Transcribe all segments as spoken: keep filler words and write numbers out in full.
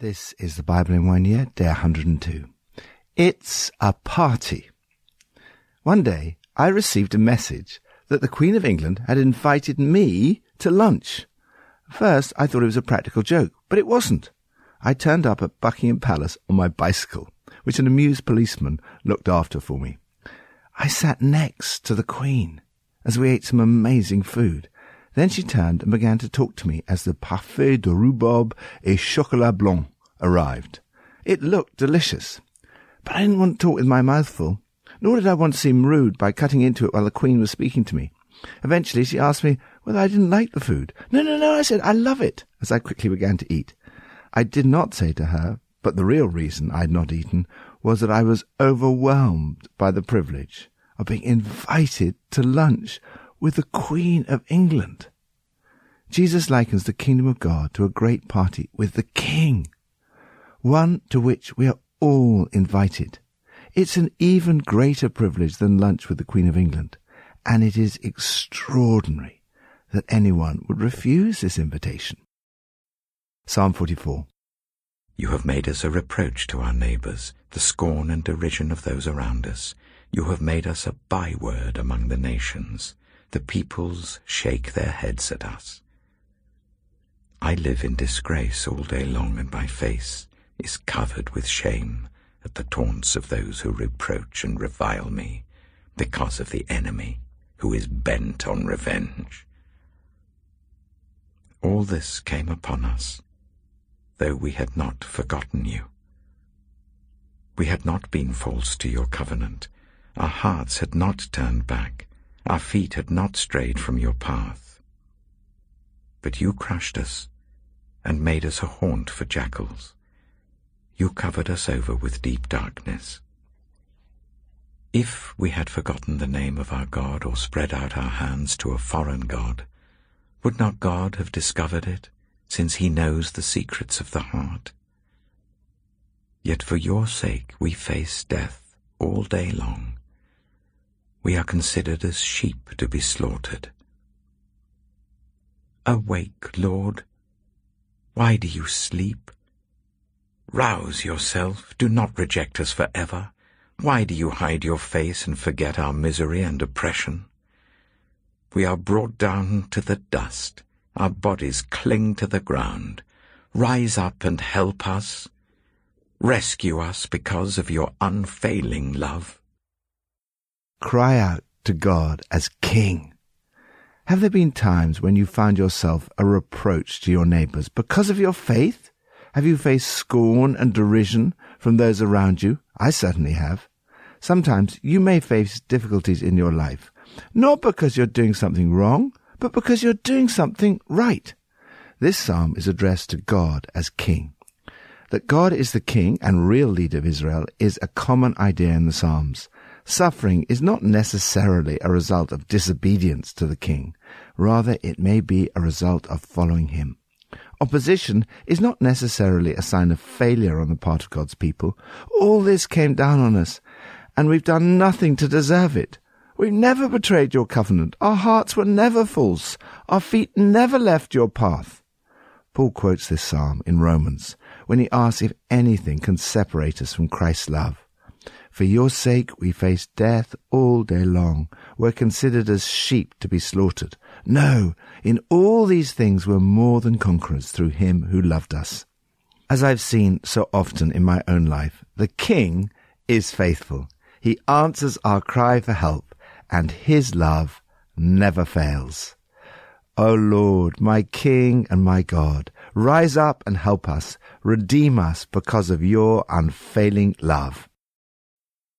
This is the Bible in one year, day one hundred two. It's a party. One day, I received a message that the Queen of England had invited me to lunch. First, I thought it was a practical joke, but it wasn't. I turned up at Buckingham Palace on my bicycle, which an amused policeman looked after for me. I sat next to the Queen as we ate some amazing food. Then she turned and began to talk to me as the parfait de rhubarbe et chocolat blanc arrived. It looked delicious, but I didn't want to talk with my mouth full, nor did I want to seem rude by cutting into it while the Queen was speaking to me. Eventually she asked me whether I didn't like the food. No, no, no, I said, I love it, as I quickly began to eat. I did not say to her, but the real reason I had not eaten was that I was overwhelmed by the privilege of being invited to lunch with the Queen of England. Jesus likens the kingdom of God to a great party with the King, one to which we are all invited. It's an even greater privilege than lunch with the Queen of England, and it is extraordinary that anyone would refuse this invitation. Psalm forty-four. You have made us a reproach to our neighbours, the scorn and derision of those around us. You have made us a byword among the nations. The peoples shake their heads at us. I live in disgrace all day long, and my face is covered with shame at the taunts of those who reproach and revile me, because of the enemy who is bent on revenge. All this came upon us, though we had not forgotten you. We had not been false to your covenant. Our hearts had not turned back. Our feet had not strayed from your path. But you crushed us and made us a haunt for jackals. You covered us over with deep darkness. If we had forgotten the name of our God or spread out our hands to a foreign God, would not God have discovered it, since he knows the secrets of the heart? Yet for your sake we face death all day long. We are considered as sheep to be slaughtered. Awake, Lord. Why do you sleep? Rouse yourself. Do not reject us forever. Why do you hide your face and forget our misery and oppression? We are brought down to the dust. Our bodies cling to the ground. Rise up and help us. Rescue us because of your unfailing love. Cry out to God as King. Have there been times when you found yourself a reproach to your neighbours because of your faith? Have you faced scorn and derision from those around you? I certainly have. Sometimes you may face difficulties in your life, not because you're doing something wrong, but because you're doing something right. This psalm is addressed to God as King. That God is the King and real leader of Israel is a common idea in the Psalms. Suffering is not necessarily a result of disobedience to the King. Rather, it may be a result of following him. Opposition is not necessarily a sign of failure on the part of God's people. All this came down on us, and we've done nothing to deserve it. We've never betrayed your covenant. Our hearts were never false. Our feet never left your path. Paul quotes this psalm in Romans when he asks if anything can separate us from Christ's love. For your sake we face death all day long. We're considered as sheep to be slaughtered. No, in all these things we're more than conquerors through him who loved us. As I've seen so often in my own life, the King is faithful. He answers our cry for help, and his love never fails. O Lord, my King and my God, rise up and help us, redeem us because of your unfailing love.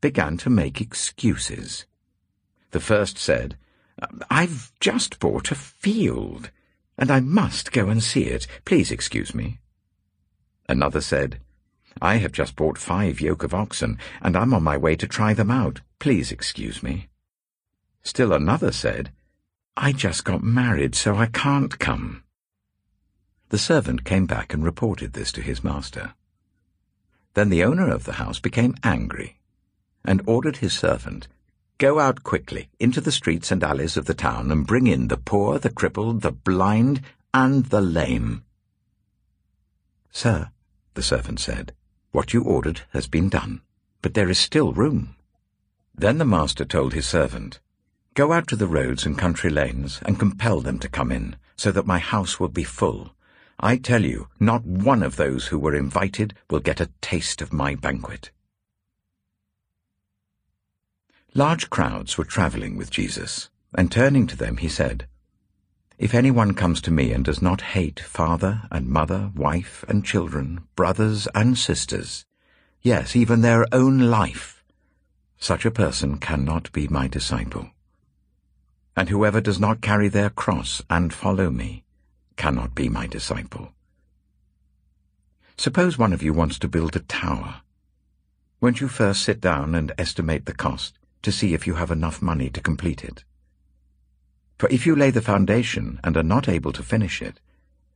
began to make excuses. The first said, I've just bought a field, and I must go and see it. Please excuse me. Another said, I have just bought five yoke of oxen, and I'm on my way to try them out. Please excuse me." Still another said, "I just got married, so I can't come." The servant came back and reported this to his master. Then the owner of the house became angry and ordered his servant, "Go out quickly into the streets and alleys of the town and bring in the poor, the crippled, the blind, and the lame." "Sir," the servant said, "what you ordered has been done, but there is still room." Then the master told his servant, "Go out to the roads and country lanes and compel them to come in, so that my house will be full. I tell you, not one of those who were invited will get a taste of my banquet." Large crowds were traveling with Jesus, and turning to them he said, "If anyone comes to me and does not hate father and mother, wife and children, brothers and sisters, yes, even their own life, such a person cannot be my disciple. And whoever does not carry their cross and follow me cannot be my disciple. Suppose one of you wants to build a tower. Won't you first sit down and estimate the cost to see if you have enough money to complete it? For if you lay the foundation and are not able to finish it,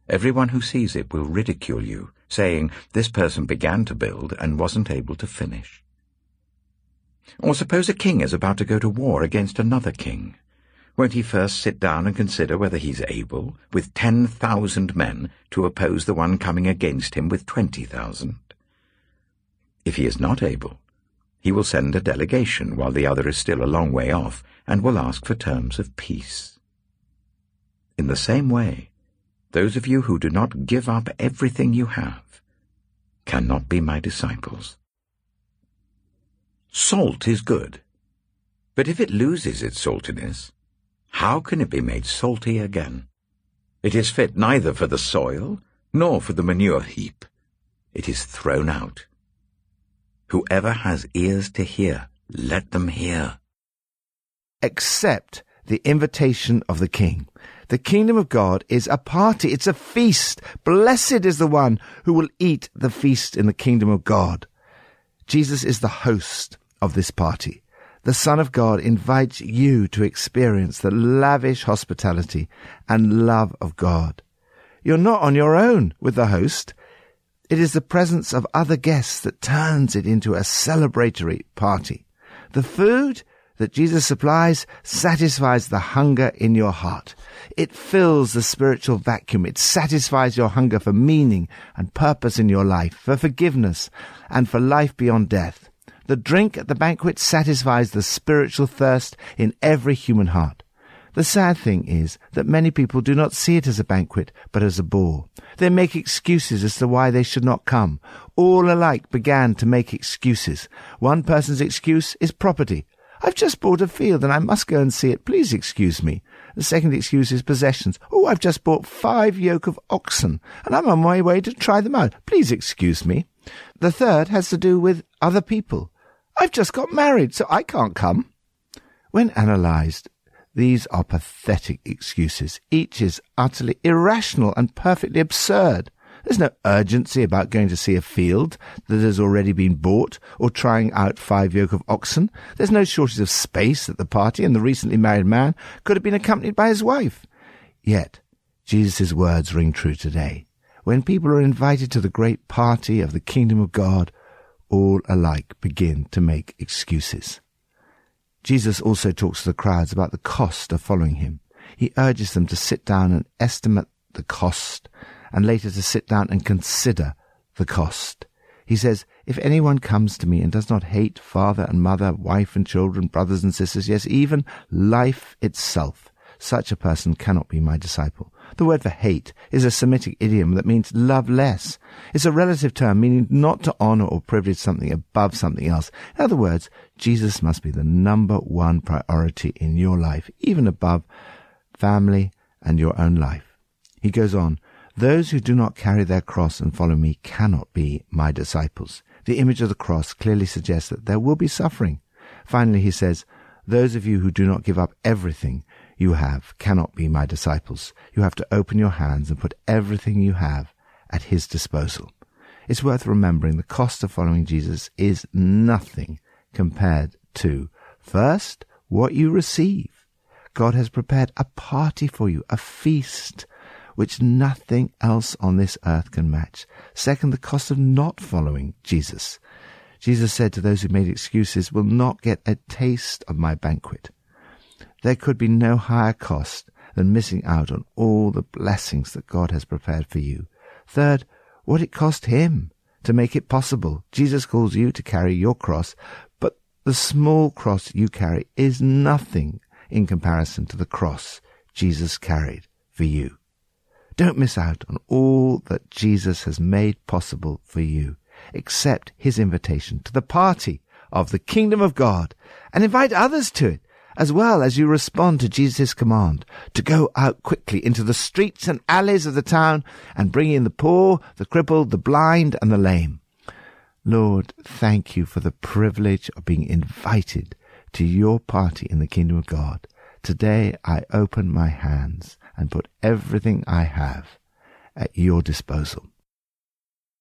everyone who sees it will ridicule you, saying, 'This person began to build and wasn't able to finish.' Or suppose a king is about to go to war against another king. Won't he first sit down and consider whether he's able, with ten thousand men, to oppose the one coming against him with twenty thousand? If he is not able, he will send a delegation while the other is still a long way off and will ask for terms of peace. In the same way, those of you who do not give up everything you have cannot be my disciples. Salt is good, but if it loses its saltiness, how can it be made salty again? It is fit neither for the soil nor for the manure heap. It is thrown out. Whoever has ears to hear, let them hear." Accept the invitation of the King. The kingdom of God is a party. It's a feast. Blessed is the one who will eat the feast in the kingdom of God. Jesus is the host of this party. The Son of God invites you to experience the lavish hospitality and love of God. You're not on your own with the host. It is the presence of other guests that turns it into a celebratory party. The food that Jesus supplies satisfies the hunger in your heart. It fills the spiritual vacuum. It satisfies your hunger for meaning and purpose in your life, for forgiveness, and for life beyond death. The drink at the banquet satisfies the spiritual thirst in every human heart. The sad thing is that many people do not see it as a banquet, but as a bore. They make excuses as to why they should not come. All alike began to make excuses. One person's excuse is property. "I've just bought a field and I must go and see it. Please excuse me." The second excuse is possessions. "Oh, I've just bought five yoke of oxen and I'm on my way to try them out. Please excuse me." The third has to do with other people. "I've just got married, so I can't come." When analysed, these are pathetic excuses. Each is utterly irrational and perfectly absurd. There's no urgency about going to see a field that has already been bought or trying out five yoke of oxen. There's no shortage of space at the party, and the recently married man could have been accompanied by his wife. Yet, Jesus' words ring true today. When people are invited to the great party of the kingdom of God, all alike begin to make excuses. Jesus also talks to the crowds about the cost of following him. He urges them to sit down and estimate the cost, and later to sit down and consider the cost. He says, "If anyone comes to me and does not hate father and mother, wife and children, brothers and sisters, yes, even life itself, such a person cannot be my disciple." The word for hate is a Semitic idiom that means love less. It's a relative term meaning not to honor or privilege something above something else. In other words, Jesus must be the number one priority in your life, even above family and your own life. He goes on, "Those who do not carry their cross and follow me cannot be my disciples." The image of the cross clearly suggests that there will be suffering. Finally, he says, "Those of you who do not give up everything you have cannot be my disciples." You have to open your hands and put everything you have at his disposal. It's worth remembering the cost of following Jesus is nothing compared to, first, what you receive. God has prepared a party for you, a feast, which nothing else on this earth can match. Second, the cost of not following Jesus. Jesus said to those who made excuses, will not get a taste of my banquet. There could be no higher cost than missing out on all the blessings that God has prepared for you. Third, what it cost him to make it possible. Jesus calls you to carry your cross, but the small cross you carry is nothing in comparison to the cross Jesus carried for you. Don't miss out on all that Jesus has made possible for you. Accept his invitation to the party of the kingdom of God and invite others to it, as well as you respond to Jesus' command to go out quickly into the streets and alleys of the town and bring in the poor, the crippled, the blind, and the lame. Lord, thank you for the privilege of being invited to your party in the kingdom of God. Today I open my hands and put everything I have at your disposal.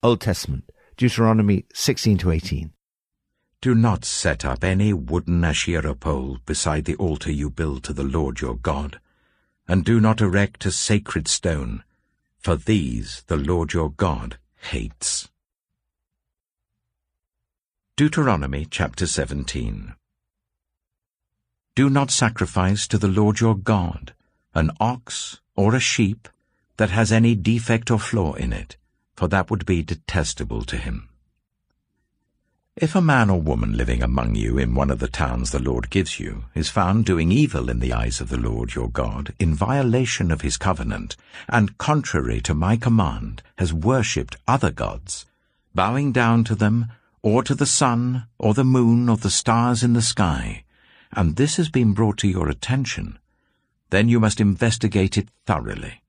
Old Testament, Deuteronomy sixteen to eighteen. Do not set up any wooden Asherah pole beside the altar you build to the Lord your God, and do not erect a sacred stone, for these the Lord your God hates. Deuteronomy chapter seventeen. Do not sacrifice to the Lord your God an ox or a sheep that has any defect or flaw in it, for that would be detestable to him. If a man or woman living among you in one of the towns the Lord gives you is found doing evil in the eyes of the Lord your God, in violation of his covenant, and contrary to my command, has worshipped other gods, bowing down to them, or to the sun, or the moon, or the stars in the sky, and this has been brought to your attention, then you must investigate it thoroughly.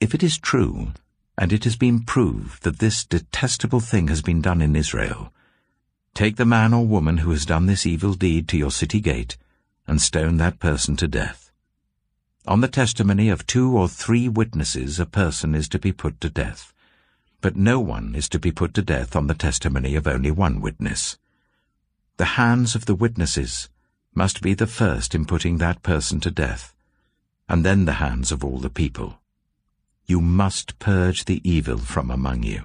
If it is true, and it has been proved that this detestable thing has been done in Israel, take the man or woman who has done this evil deed to your city gate and stone that person to death. On the testimony of two or three witnesses a person is to be put to death, but no one is to be put to death on the testimony of only one witness. The hands of the witnesses must be the first in putting that person to death, and then the hands of all the people. You must purge the evil from among you.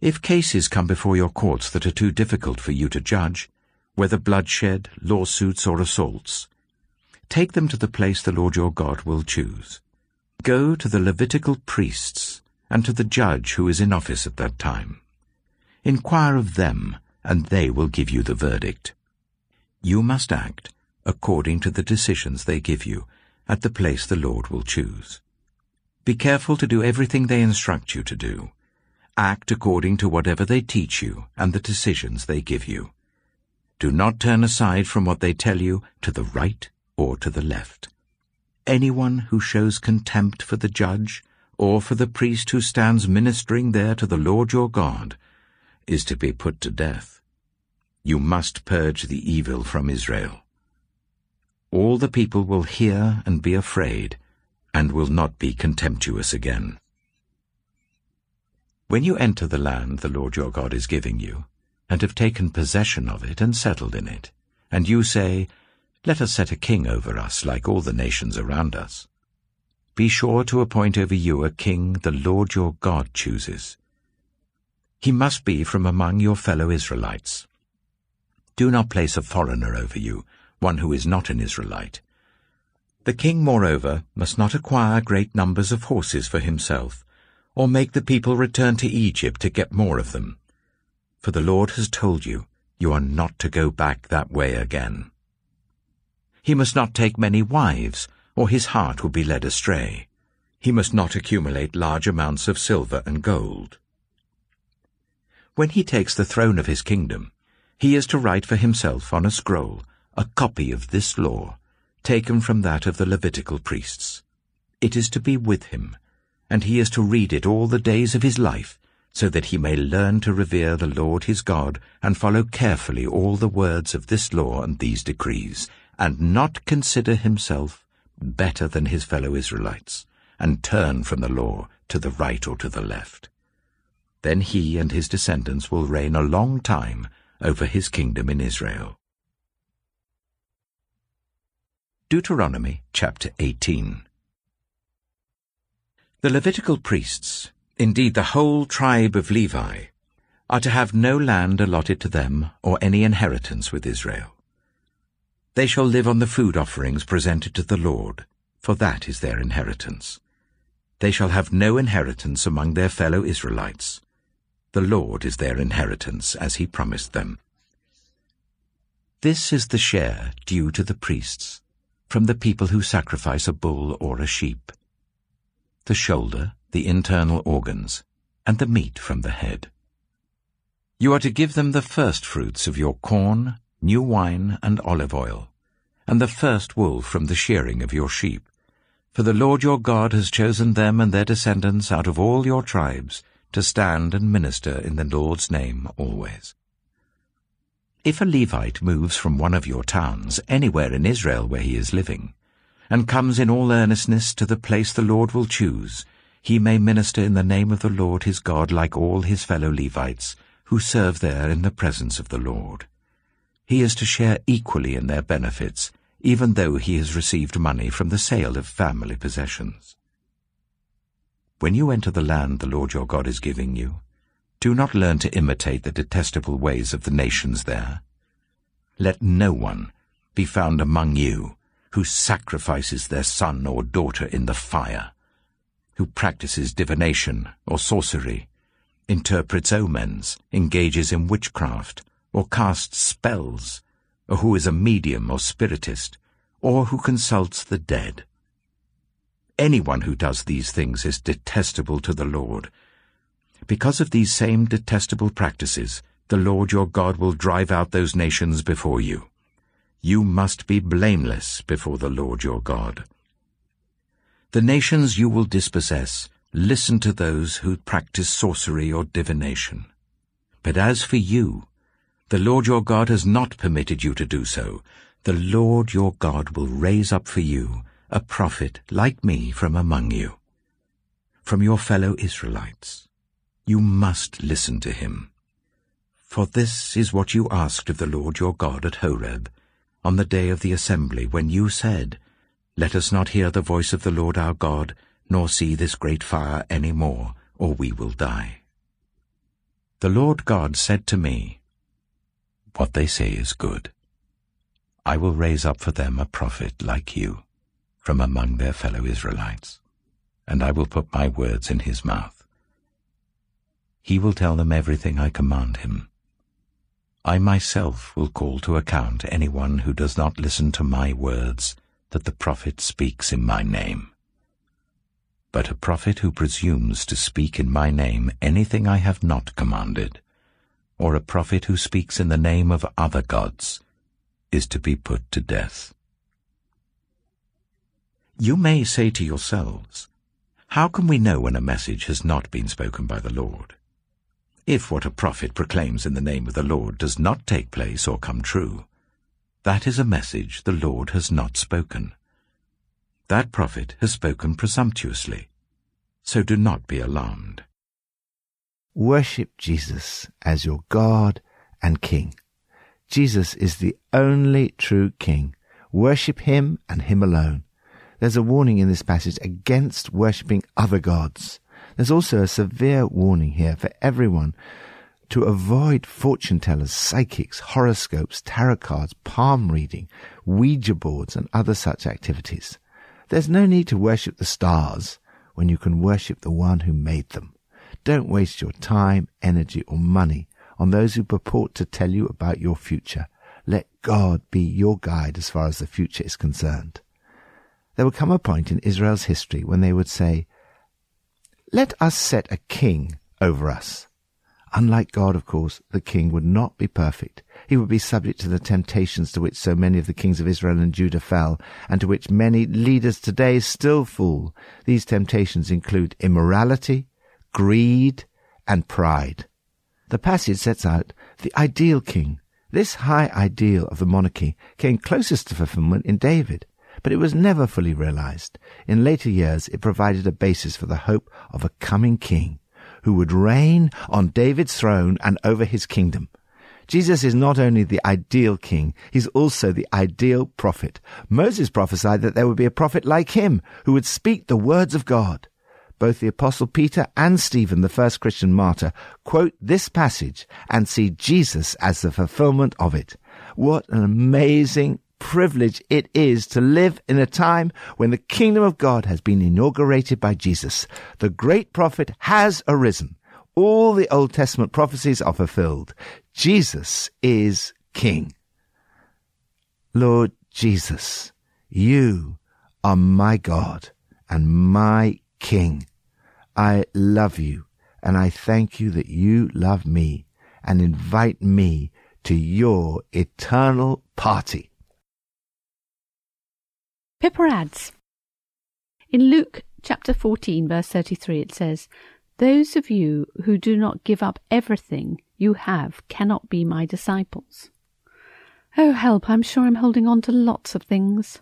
If cases come before your courts that are too difficult for you to judge, whether bloodshed, lawsuits, or assaults, take them to the place the Lord your God will choose. Go to the Levitical priests and to the judge who is in office at that time. Inquire of them, and they will give you the verdict. You must act according to the decisions they give you at the place the Lord will choose. Be careful to do everything they instruct you to do. Act according to whatever they teach you and the decisions they give you. Do not turn aside from what they tell you to the right or to the left. Anyone who shows contempt for the judge or for the priest who stands ministering there to the Lord your God is to be put to death. You must purge the evil from Israel. All the people will hear and be afraid and will not be contemptuous again. When you enter the land the Lord your God is giving you, and have taken possession of it and settled in it, and you say, let us set a king over us like all the nations around us, be sure to appoint over you a king the Lord your God chooses. He must be from among your fellow Israelites. Do not place a foreigner over you, one who is not an Israelite. The king, moreover, must not acquire great numbers of horses for himself, or make the people return to Egypt to get more of them. For the Lord has told you, you are not to go back that way again. He must not take many wives, or his heart will be led astray. He must not accumulate large amounts of silver and gold. When he takes the throne of his kingdom, he is to write for himself on a scroll a copy of this law, taken from that of the Levitical priests. It is to be with him, and he is to read it all the days of his life, so that he may learn to revere the Lord his God and follow carefully all the words of this law and these decrees, and not consider himself better than his fellow Israelites, and turn from the law to the right or to the left. Then he and his descendants will reign a long time over his kingdom in Israel. Deuteronomy chapter eighteen. The Levitical priests, indeed the whole tribe of Levi, are to have no land allotted to them or any inheritance with Israel. They shall live on the food offerings presented to the Lord, for that is their inheritance. They shall have no inheritance among their fellow Israelites. The Lord is their inheritance, as he promised them. This is the share due to the priests from the people who sacrifice a bull or a sheep: the shoulder, the internal organs, and the meat from the head. You are to give them the first fruits of your corn, new wine, and olive oil, and the first wool from the shearing of your sheep. For the Lord your God has chosen them and their descendants out of all your tribes to stand and minister in the Lord's name always. If a Levite moves from one of your towns anywhere in Israel where he is living, and comes in all earnestness to the place the Lord will choose, he may minister in the name of the Lord his God like all his fellow Levites who serve there in the presence of the Lord. He is to share equally in their benefits, even though he has received money from the sale of family possessions. When you enter the land the Lord your God is giving you, do not learn to imitate the detestable ways of the nations there. Let no one be found among you who sacrifices their son or daughter in the fire, who practices divination or sorcery, interprets omens, engages in witchcraft, or casts spells, or who is a medium or spiritist, or who consults the dead. Anyone who does these things is detestable to the Lord. Because of these same detestable practices, the Lord your God will drive out those nations before you. You must be blameless before the Lord your God. The nations you will dispossess listen to those who practice sorcery or divination. But as for you, the Lord your God has not permitted you to do so. The Lord your God will raise up for you a prophet like me from among you, from your fellow Israelites. You must listen to him. For this is what you asked of the Lord your God at Horeb, on the day of the assembly, when you said, "Let us not hear the voice of the Lord our God, nor see this great fire any more, or we will die." The Lord God said to me, "What they say is good. I will raise up for them a prophet like you, from among their fellow Israelites, and I will put my words in his mouth. He will tell them everything I command him. I myself will call to account anyone who does not listen to my words that the prophet speaks in my name. But a prophet who presumes to speak in my name anything I have not commanded, or a prophet who speaks in the name of other gods, is to be put to death." You may say to yourselves, "How can we know when a message has not been spoken by the Lord? If what a prophet proclaims in the name of the Lord does not take place or come true, that is a message the Lord has not spoken. That prophet has spoken presumptuously, so do not be alarmed." Worship Jesus as your God and King. Jesus is the only true King. Worship him and him alone. There's a warning in this passage against worshipping other gods. There's also a severe warning here for everyone to avoid fortune tellers, psychics, horoscopes, tarot cards, palm reading, Ouija boards, and other such activities. There's no need to worship the stars when you can worship the one who made them. Don't waste your time, energy, or money on those who purport to tell you about your future. Let God be your guide as far as the future is concerned. There would come a point in Israel's history when they would say, "Let us set a king over us." Unlike God, of course, the king would not be perfect. He would be subject to the temptations to which so many of the kings of Israel and Judah fell, and to which many leaders today still fall. These temptations include immorality, greed, and pride. The passage sets out the ideal king. This high ideal of the monarchy came closest to fulfillment in David, but it was never fully realized. In later years, it provided a basis for the hope of a coming king who would reign on David's throne and over his kingdom. Jesus is not only the ideal king, he's also the ideal prophet. Moses prophesied that there would be a prophet like him who would speak the words of God. Both the Apostle Peter and Stephen, the first Christian martyr, quote this passage and see Jesus as the fulfillment of it. What an amazing privilege it is to live in a time when the kingdom of God has been inaugurated by Jesus. The great prophet has arisen. All the Old Testament prophecies are fulfilled. Jesus is King. Lord Jesus, you are my God and my King. I love you, and I thank you that you love me and invite me to your eternal party. Pippa adds, in Luke chapter fourteen, verse thirty-three, it says, "Those of you who do not give up everything you have cannot be my disciples." Oh, help, I'm sure I'm holding on to lots of things.